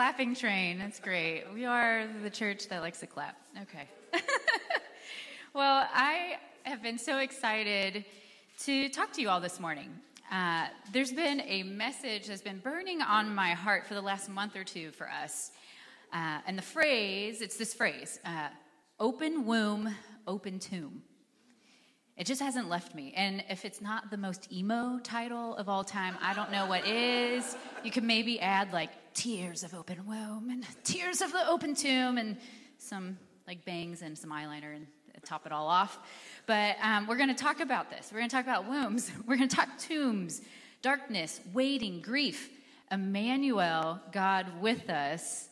clapping train. That's great. We are the church that likes to clap. Okay. Well, I have been so excited to talk to you all this morning. There's been a message that's been burning on my heart for the last month or two for us. And the phrase, it's this phrase, open womb, open tomb. It just hasn't left me. And if it's not the most emo title of all time, I don't know what is. You could maybe add like tears of open womb and tears of the open tomb and some like bangs and some eyeliner and top it all off. But we're going to talk about this. We're going to talk about wombs. We're going to talk tombs, darkness, waiting, grief, Emmanuel, God with us,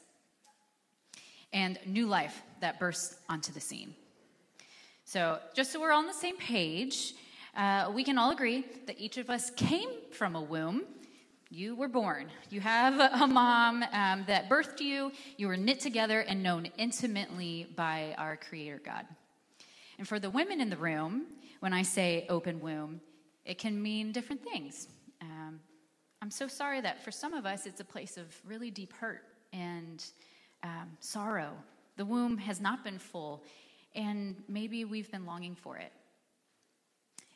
and new life that bursts onto the scene. So just so we're all on the same page, we can all agree that each of us came from a womb. You were born. You have a mom that birthed you. You were knit together and known intimately by our Creator God. And for the women in the room, when I say open womb, it can mean different things. I'm so sorry that for some of us, it's a place of really deep hurt and sorrow. The womb has not been full. And maybe we've been longing for it.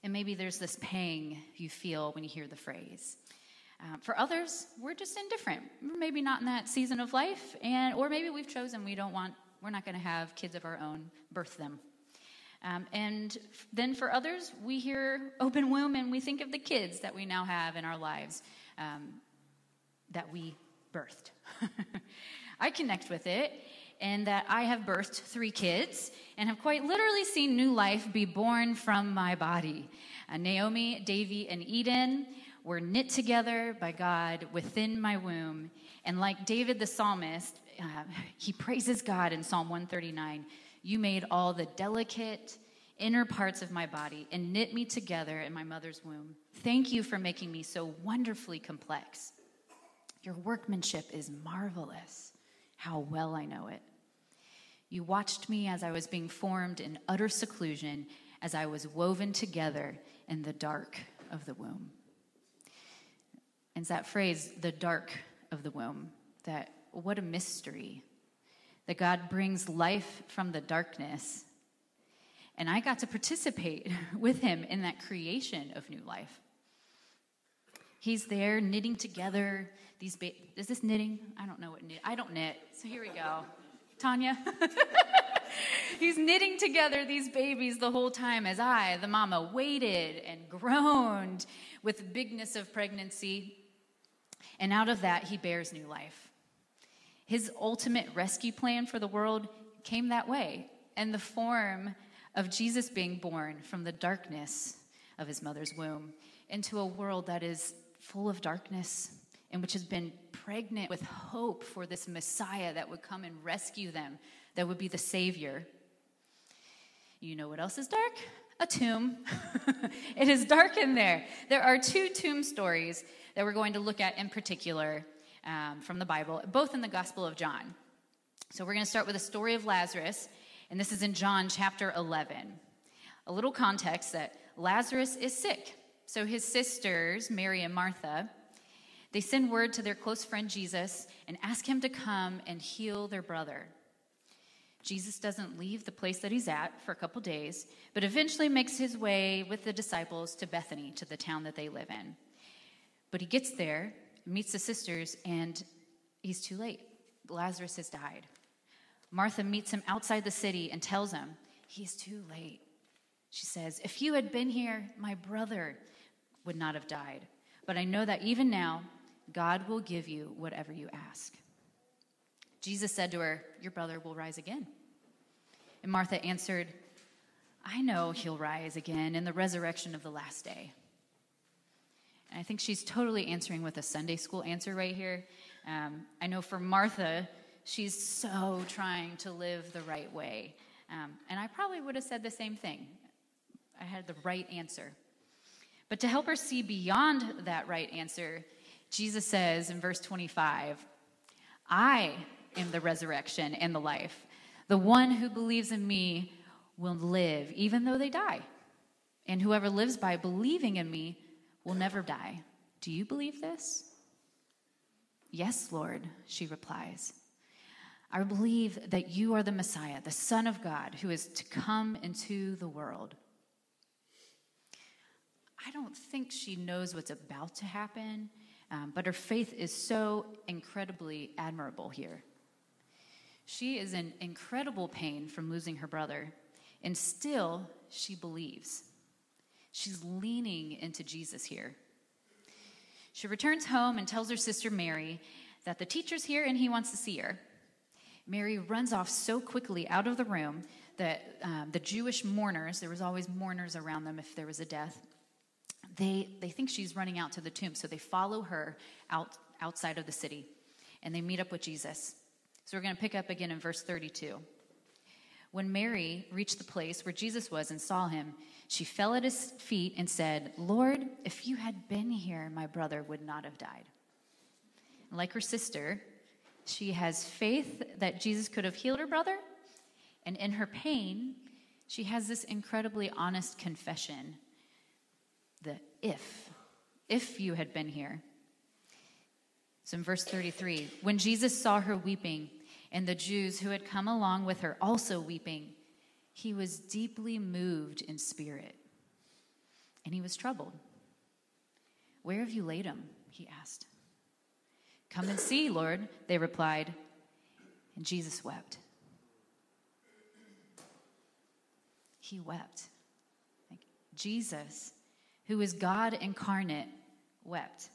And maybe there's this pang you feel when you hear the phrase. For others, we're just indifferent. We're maybe not in that season of life, or maybe we've chosen we're not going to have kids of our own, birth them. And then for others, we hear open womb and we think of the kids that we now have in our lives that we birthed. I connect with it. And that I have birthed 3 kids and have quite literally seen new life be born from my body. Naomi, Davy, and Eden were knit together by God within my womb. And like David the psalmist, he praises God in Psalm 139, "You made all the delicate inner parts of my body and knit me together in my mother's womb. Thank you for making me so wonderfully complex. Your workmanship is marvelous. How well I know it. You watched me as I was being formed in utter seclusion, as I was woven together in the dark of the womb." And it's that phrase, the dark of the womb, that what a mystery, that God brings life from the darkness. And I got to participate with him in that creation of new life. He's there knitting together these is this knitting? I don't know what knit. I don't knit. So here we go. Tanya. He's knitting together these babies the whole time as I, the mama, waited and groaned with the bigness of pregnancy. And out of that, he bears new life. His ultimate rescue plan for the world came that way, in the form of Jesus being born from the darkness of his mother's womb into a world that is full of darkness and which has been pregnant with hope for this Messiah that would come and rescue them, that would be the Savior. You know what else is dark? A tomb. It is dark in there. There are 2 tomb stories that we're going to look at in particular from the Bible, both in the Gospel of John. So we're going to start with the story of Lazarus, and this is in John chapter 11. A little context that Lazarus is sick. So his sisters, Mary and Martha, they send word to their close friend Jesus and ask him to come and heal their brother. Jesus doesn't leave the place that he's at for a couple days, but eventually makes his way with the disciples to Bethany, to the town that they live in. But he gets there, meets the sisters, and he's too late. Lazarus has died. Martha meets him outside the city and tells him, he's too late. She says, "If you had been here, my brother would not have died. But I know that even now, God will give you whatever you ask." Jesus said to her, "Your brother will rise again." And Martha answered, "I know he'll rise again in the resurrection of the last day." And I think she's totally answering with a Sunday school answer right here. I know for Martha, she's so trying to live the right way. And I probably would have said the same thing. I had the right answer. But to help her see beyond that right answer, Jesus says in verse 25, "I am the resurrection and the life. The one who believes in me will live, even though they die. And whoever lives by believing in me will never die. Do you believe this?" "Yes, Lord," she replies. "I believe that you are the Messiah, the Son of God, who is to come into the world." I don't think she knows what's about to happen, but her faith is so incredibly admirable here. She is in incredible pain from losing her brother, and still she believes. She's leaning into Jesus here. She returns home and tells her sister Mary that the teacher's here and he wants to see her. Mary runs off so quickly out of the room that the Jewish mourners, there was always mourners around them if there was a death, they think she's running out to the tomb, so they follow her outside of the city, and they meet up with Jesus. So we're going to pick up again in verse 32. When Mary reached the place where Jesus was and saw him, she fell at his feet and said, "Lord, if you had been here, my brother would not have died." And like her sister, she has faith that Jesus could have healed her brother, and in her pain, she has this incredibly honest confession, the if you had been here. So in verse 33, when Jesus saw her weeping, and the Jews who had come along with her also weeping, he was deeply moved in spirit, and he was troubled. "Where have you laid him?" he asked. "Come and see, Lord," they replied, and Jesus wept. He wept. Jesus, who is God incarnate, wept.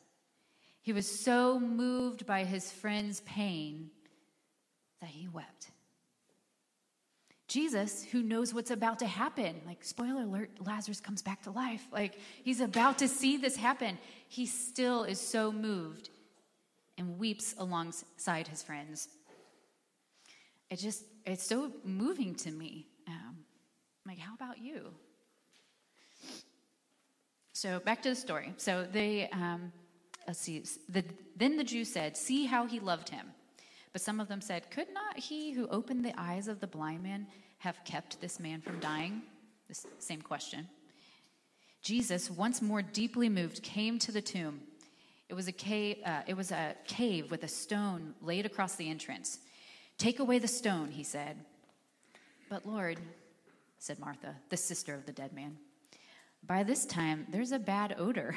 He was so moved by his friend's pain that he wept. Jesus, who knows what's about to happen, like, spoiler alert, Lazarus comes back to life, like, he's about to see this happen, he still is so moved and weeps alongside his friends. It's so moving to me. Like, how about you? So back to the story. So they, then the Jews said, "See how he loved him." But some of them said, "Could not he who opened the eyes of the blind man have kept this man from dying?" This same question. Jesus, once more deeply moved, came to the tomb. It was a cave with a stone laid across the entrance. "Take away the stone," he said. "But Lord," said Martha, the sister of the dead man, "by this time there's a bad odor,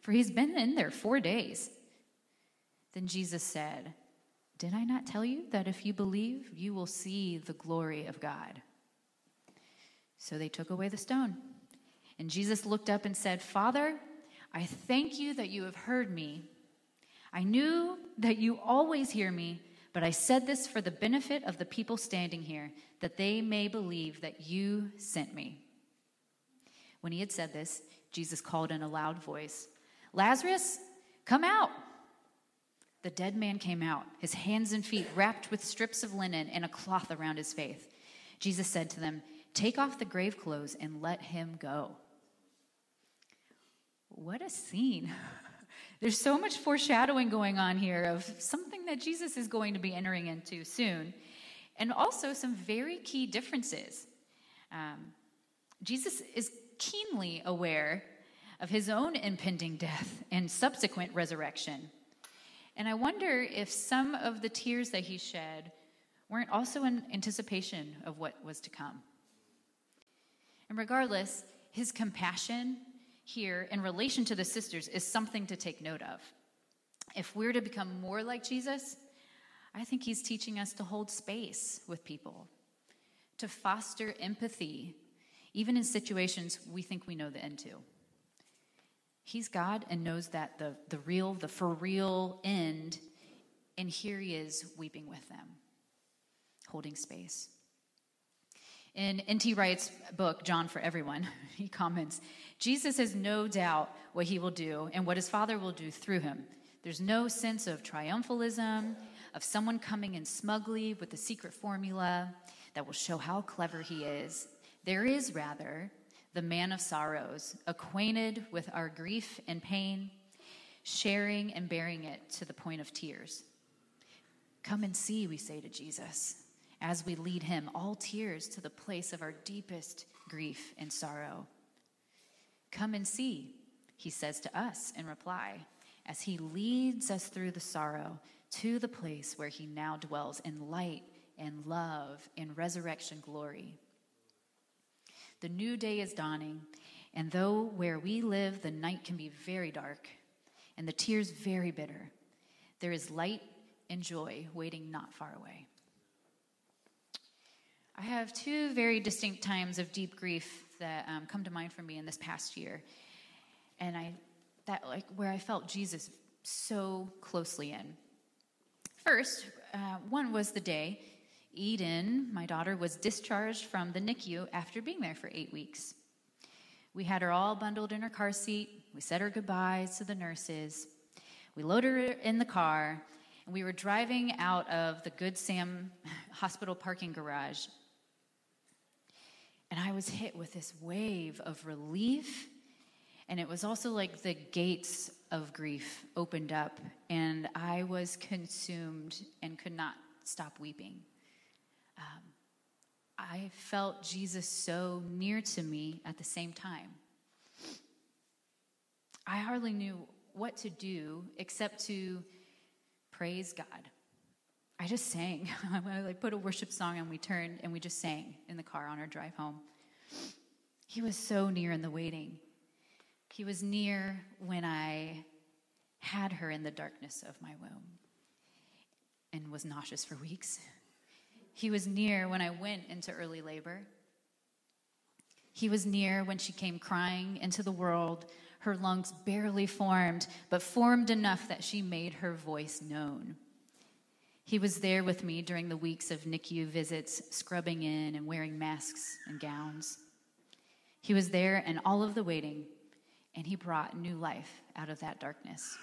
for he's been in there 4 days." Then Jesus said, "Did I not tell you that if you believe, you will see the glory of God?" So they took away the stone. And Jesus looked up and said, "Father, I thank you that you have heard me. I knew that you always hear me, but I said this for the benefit of the people standing here, that they may believe that you sent me." When he had said this, Jesus called in a loud voice, "Lazarus, come out!" The dead man came out, his hands and feet wrapped with strips of linen and a cloth around his face. Jesus said to them, "Take off the grave clothes and let him go." What a scene. There's so much foreshadowing going on here of something that Jesus is going to be entering into soon, and also some very key differences. Jesus is keenly aware of his own impending death and subsequent resurrection. And I wonder if some of the tears that he shed weren't also in anticipation of what was to come. And regardless, his compassion here in relation to the sisters is something to take note of. If we're to become more like Jesus, I think he's teaching us to hold space with people, to foster empathy, even in situations we think we know the end to. He's God and knows that the for real end, and here he is weeping with them, holding space. In N.T. Wright's book, John for Everyone, he comments, "Jesus has no doubt what he will do and what his Father will do through him. There's no sense of triumphalism, of someone coming in smugly with a secret formula that will show how clever he is. There is, rather, the man of sorrows, acquainted with our grief and pain, sharing and bearing it to the point of tears. Come and see," we say to Jesus, as we lead him, all tears, to the place of our deepest grief and sorrow. "Come and see," he says to us in reply, as he leads us through the sorrow to the place where he now dwells in light and love and resurrection glory. The new day is dawning, and though where we live the night can be very dark and the tears very bitter, there is light and joy waiting not far away. I have two very distinct times of deep grief that come to mind for me in this past year, and where I felt Jesus so closely in. First, one was the day Eden, my daughter, was discharged from the NICU after being there for 8 weeks. We had her all bundled in her car seat. We said her goodbyes to the nurses. We loaded her in the car, and we were driving out of the Good Sam Hospital parking garage. And I was hit with this wave of relief, and it was also like the gates of grief opened up, and I was consumed and could not stop weeping. I felt Jesus so near to me at the same time. I hardly knew what to do except to praise God. I just sang. I put a worship song on, we turned, and we just sang in the car on our drive home. He was so near in the waiting. He was near when I had her in the darkness of my womb and was nauseous for weeks. He was near when I went into early labor. He was near when she came crying into the world, her lungs barely formed, but formed enough that she made her voice known. He was there with me during the weeks of NICU visits, scrubbing in and wearing masks and gowns. He was there in all of the waiting, and he brought new life out of that darkness.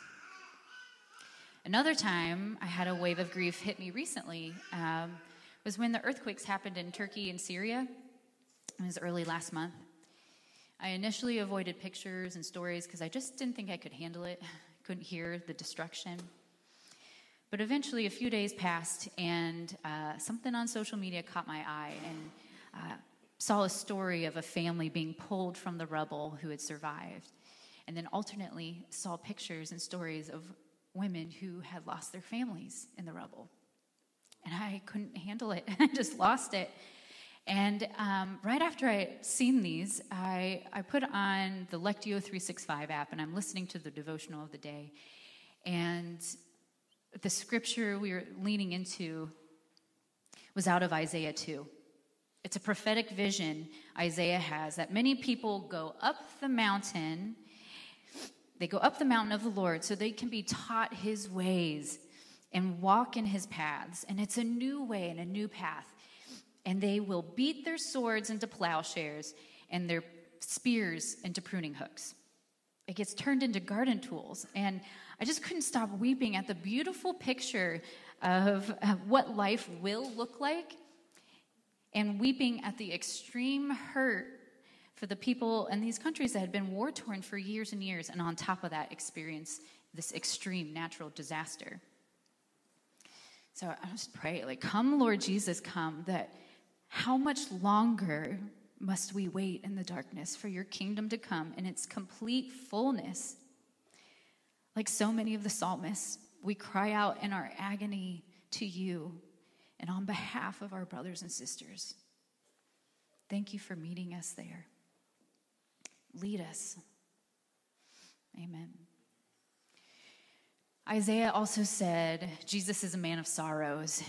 Another time I had a wave of grief hit me recently, was when the earthquakes happened in Turkey and Syria. It was early last month. I initially avoided pictures and stories because I just didn't think I could handle it. I couldn't hear the destruction. But eventually a few days passed, and something on social media caught my eye, and saw a story of a family being pulled from the rubble who had survived, and then alternately saw pictures and stories of women who had lost their families in the rubble. And I couldn't handle it. I just lost it. And right after I seen these, I put on the Lectio 365 app, and I'm listening to the devotional of the day. And the scripture we were leaning into was out of Isaiah 2. It's a prophetic vision Isaiah has that many people go up the mountain. They go up the mountain of the Lord so they can be taught his ways and walk in his paths. And it's a new way and a new path. And they will beat their swords into plowshares and their spears into pruning hooks. It gets turned into garden tools. And I just couldn't stop weeping at the beautiful picture of what life will look like, and weeping at the extreme hurt for the people in these countries that had been war-torn for years and years, and on top of that experience this extreme natural disaster. So I just pray, like, come, Lord Jesus, come, that how much longer must we wait in the darkness for your kingdom to come in its complete fullness? Like so many of the psalmists, we cry out in our agony to you and on behalf of our brothers and sisters. Thank you for meeting us there. Lead us. Amen. Isaiah also said, Jesus is a man of sorrows,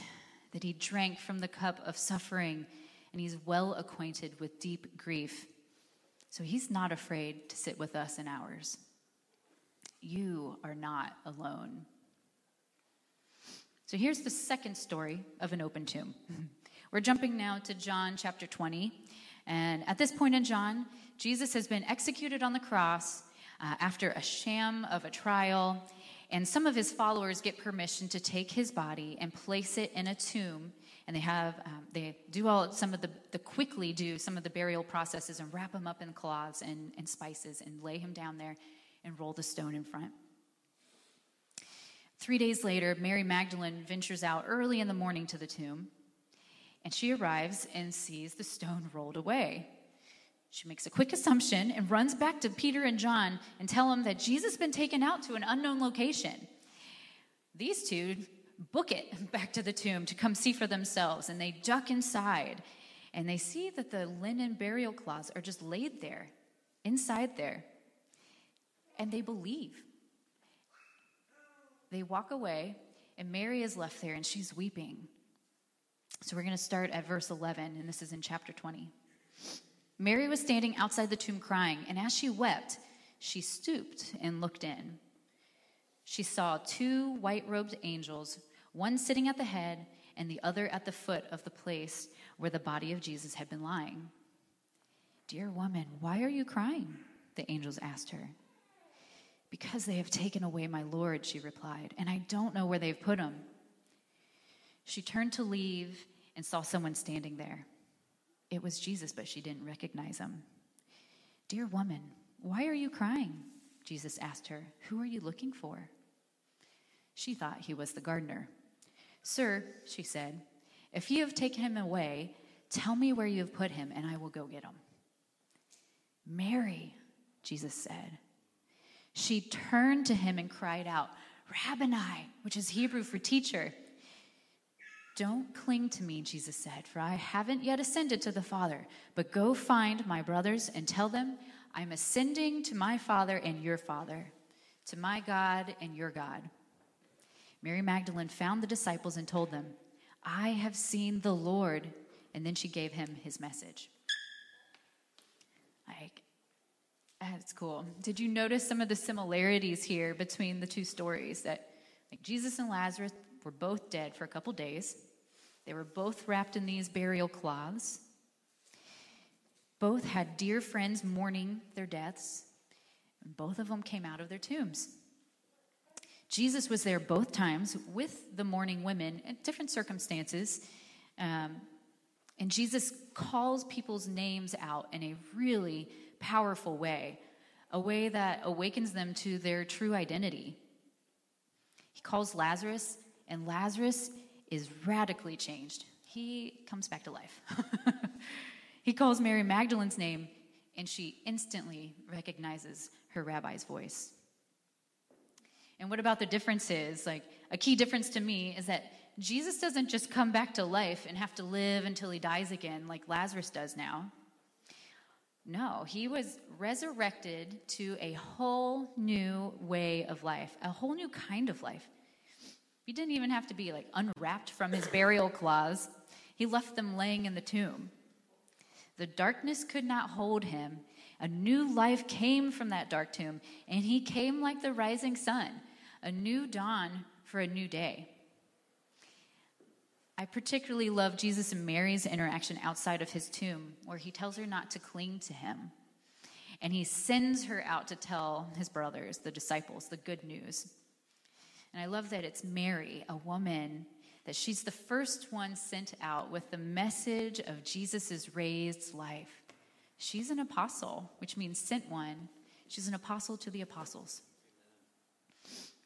that he drank from the cup of suffering, and he's well acquainted with deep grief. So he's not afraid to sit with us in ours. You are not alone. So here's the second story of an open tomb. We're jumping now to John chapter 20. And at this point in John, Jesus has been executed on the cross after a sham of a trial. And some of his followers get permission to take his body and place it in a tomb. And they quickly do some of the burial processes and wrap him up in cloths and spices and lay him down there and roll the stone in front. 3 days later, Mary Magdalene ventures out early in the morning to the tomb, and she arrives and sees the stone rolled away. She makes a quick assumption and runs back to Peter and John and tell them that Jesus has been taken out to an unknown location. These two book it back to the tomb to come see for themselves, and they duck inside, and they see that the linen burial cloths are just laid there, inside there, and they believe. They walk away, and Mary is left there, and she's weeping. So we're going to start at verse 11, and this is in chapter 20. Mary was standing outside the tomb crying, and as she wept, she stooped and looked in. She saw two white-robed angels, one sitting at the head and the other at the foot of the place where the body of Jesus had been lying. "Dear woman, why are you crying?" the angels asked her. "Because they have taken away my Lord," she replied, "and I don't know where they've put him." She turned to leave and saw someone standing there. It was Jesus, but she didn't recognize him. "Dear woman, why are you crying?" Jesus asked her. "Who are you looking for?" She thought he was the gardener. "Sir," she said, "if you have taken him away, tell me where you have put him, and I will go get him." "Mary," Jesus said. She turned to him and cried out, "Rabboni," which is Hebrew for teacher. "Don't cling to me," Jesus said, "for I haven't yet ascended to the Father, but go find my brothers and tell them, I'm ascending to my Father and your Father, to my God and your God." Mary Magdalene found the disciples and told them, "I have seen the Lord," and then she gave him his message. That's cool. Did you notice some of the similarities here between the two stories? That Jesus and Lazarus were both dead for a couple days. They were both wrapped in these burial cloths. Both had dear friends mourning their deaths. And both of them came out of their tombs. Jesus was there both times with the mourning women in different circumstances. And Jesus calls people's names out in a really powerful way, a way that awakens them to their true identity. He calls Lazarus, and Lazarus is radically changed. He comes back to life. He calls Mary Magdalene's name, and she instantly recognizes her rabbi's voice. And what about the differences? A key difference to me is that Jesus doesn't just come back to life and have to live until he dies again like Lazarus does now. No, he was resurrected to a whole new way of life, a whole new kind of life. He didn't even have to be unwrapped from his burial cloths. He left them laying in the tomb. The darkness could not hold him. A new life came from that dark tomb, and he came like the rising sun, a new dawn for a new day. I particularly love Jesus and Mary's interaction outside of his tomb, where he tells her not to cling to him. And he sends her out to tell his brothers, the disciples, the good news. And I love that it's Mary, a woman, that she's the first one sent out with the message of Jesus' raised life. She's an apostle, which means sent one. She's an apostle to the apostles.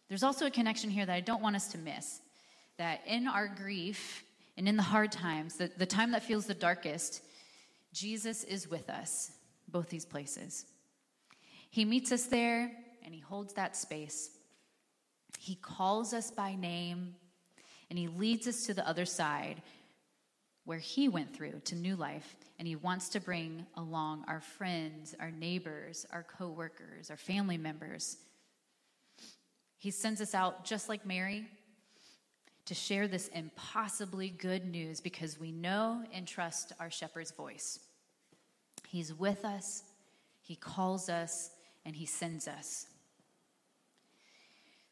There's also a connection here that I don't want us to miss. That in our grief and in the hard times, the time that feels the darkest, Jesus is with us, both these places. He meets us there, and he holds that space. He calls us by name, and he leads us to the other side, where he went through to new life, and he wants to bring along our friends, our neighbors, our coworkers, our family members. He sends us out just like Mary, to share this impossibly good news because we know and trust our shepherd's voice. He's with us, he calls us, and he sends us.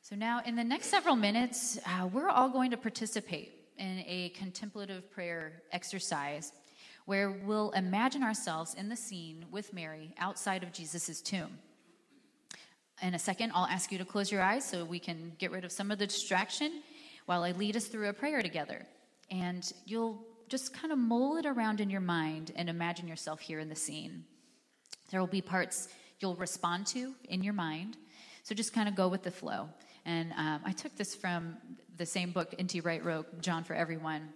So now in the next several minutes, we're all going to participate in a contemplative prayer exercise where we'll imagine ourselves in the scene with Mary outside of Jesus' tomb. In a second, I'll ask you to close your eyes so we can get rid of some of the distraction while I lead us through a prayer together. And you'll just kind of mull it around in your mind and imagine yourself here in the scene. There will be parts you'll respond to in your mind, so just kind of go with the flow. And I took this from the same book N.T. Wright wrote, John for Everyone,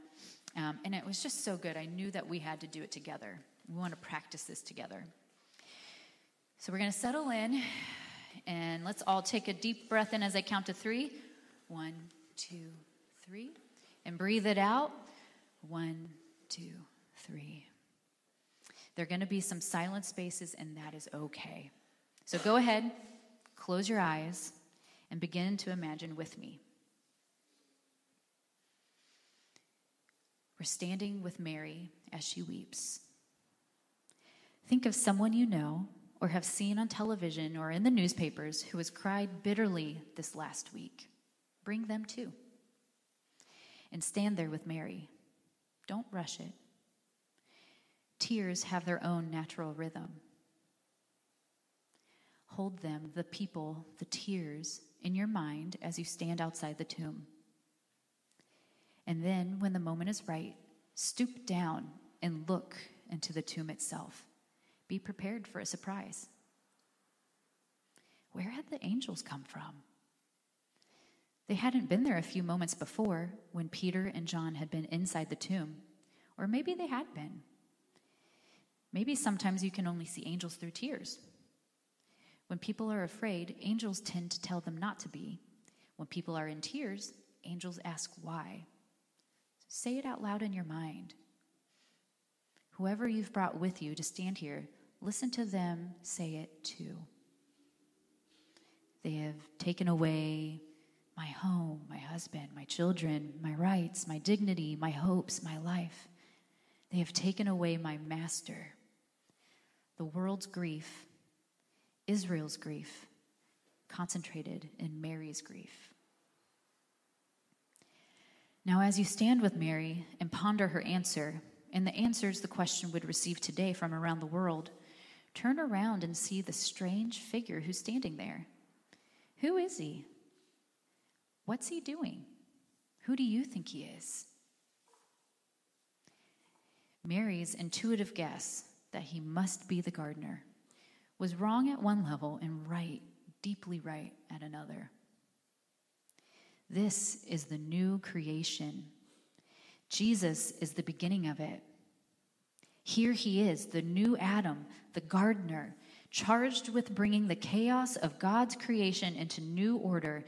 and it was just so good. I knew that we had to do it together. We want to practice this together. So we're going to settle in, and let's all take a deep breath in as I count to three. 1, 2, 3. And breathe it out. 1, 2, 3. There are going to be some silent spaces, and that is okay. So go ahead, close your eyes, and begin to imagine with me. We're standing with Mary as she weeps. Think of someone you know or have seen on television or in the newspapers who has cried bitterly this last week. Bring them too. And stand there with Mary. Don't rush it. Tears have their own natural rhythm. Hold them, the people, the tears, in your mind as you stand outside the tomb. And then, when the moment is right, stoop down and look into the tomb itself. Be prepared for a surprise. Where had the angels come from? They hadn't been there a few moments before when Peter and John had been inside the tomb. Or maybe they had been. Maybe sometimes you can only see angels through tears. When people are afraid, angels tend to tell them not to be. When people are in tears, angels ask why. Say it out loud in your mind. Whoever you've brought with you to stand here, listen to them say it too. They have taken away my home, my husband, my children, my rights, my dignity, my hopes, my life. They have taken away my master. The world's grief, Israel's grief, concentrated in Mary's grief. Now, as you stand with Mary and ponder her answer, and the answers the question would receive today from around the world, turn around and see the strange figure who's standing there. Who is he? What's he doing? Who do you think he is? Mary's intuitive guess that he must be the gardener was wrong at one level and right, deeply right, at another. This is the new creation. Jesus is the beginning of it. Here he is, the new Adam, the gardener, charged with bringing the chaos of God's creation into new order,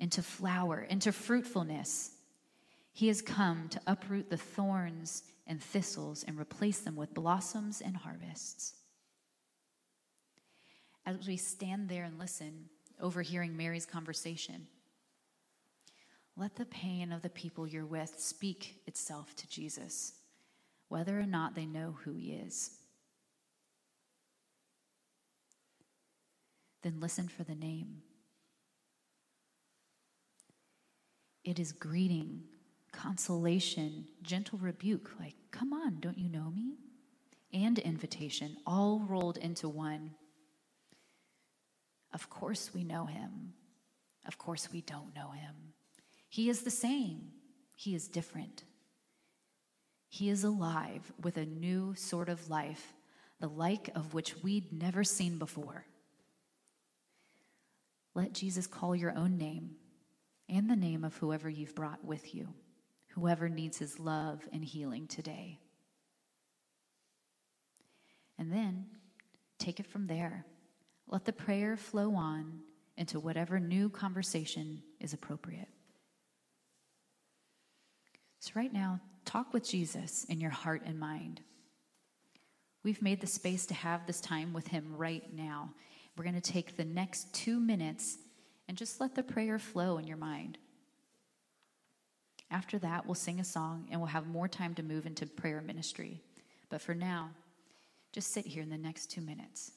into flower, into fruitfulness. He has come to uproot the thorns and thistles and replace them with blossoms and harvests. As we stand there and listen, overhearing Mary's conversation, let the pain of the people you're with speak itself to Jesus, whether or not they know who he is. Then listen for the name. It is greeting, consolation, gentle rebuke, like, come on, don't you know me? And invitation, all rolled into one. Of course we know him. Of course we don't know him. He is the same. He is different. He is alive with a new sort of life, the like of which we'd never seen before. Let Jesus call your own name and the name of whoever you've brought with you, whoever needs his love and healing today. And then take it from there. Let the prayer flow on into whatever new conversation is appropriate. So right now, talk with Jesus in your heart and mind. We've made the space to have this time with him right now. We're going to take the next 2 minutes and just let the prayer flow in your mind. After that, we'll sing a song and we'll have more time to move into prayer ministry. But for now, just sit here in the next 2 minutes.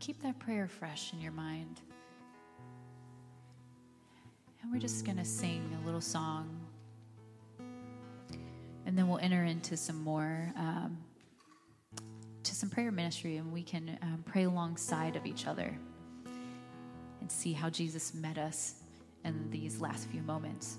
Keep that prayer fresh in your mind. And we're just going to sing a little song. And then we'll enter into some more, to some prayer ministry, and we can pray alongside of each other and see how Jesus met us in these last few moments.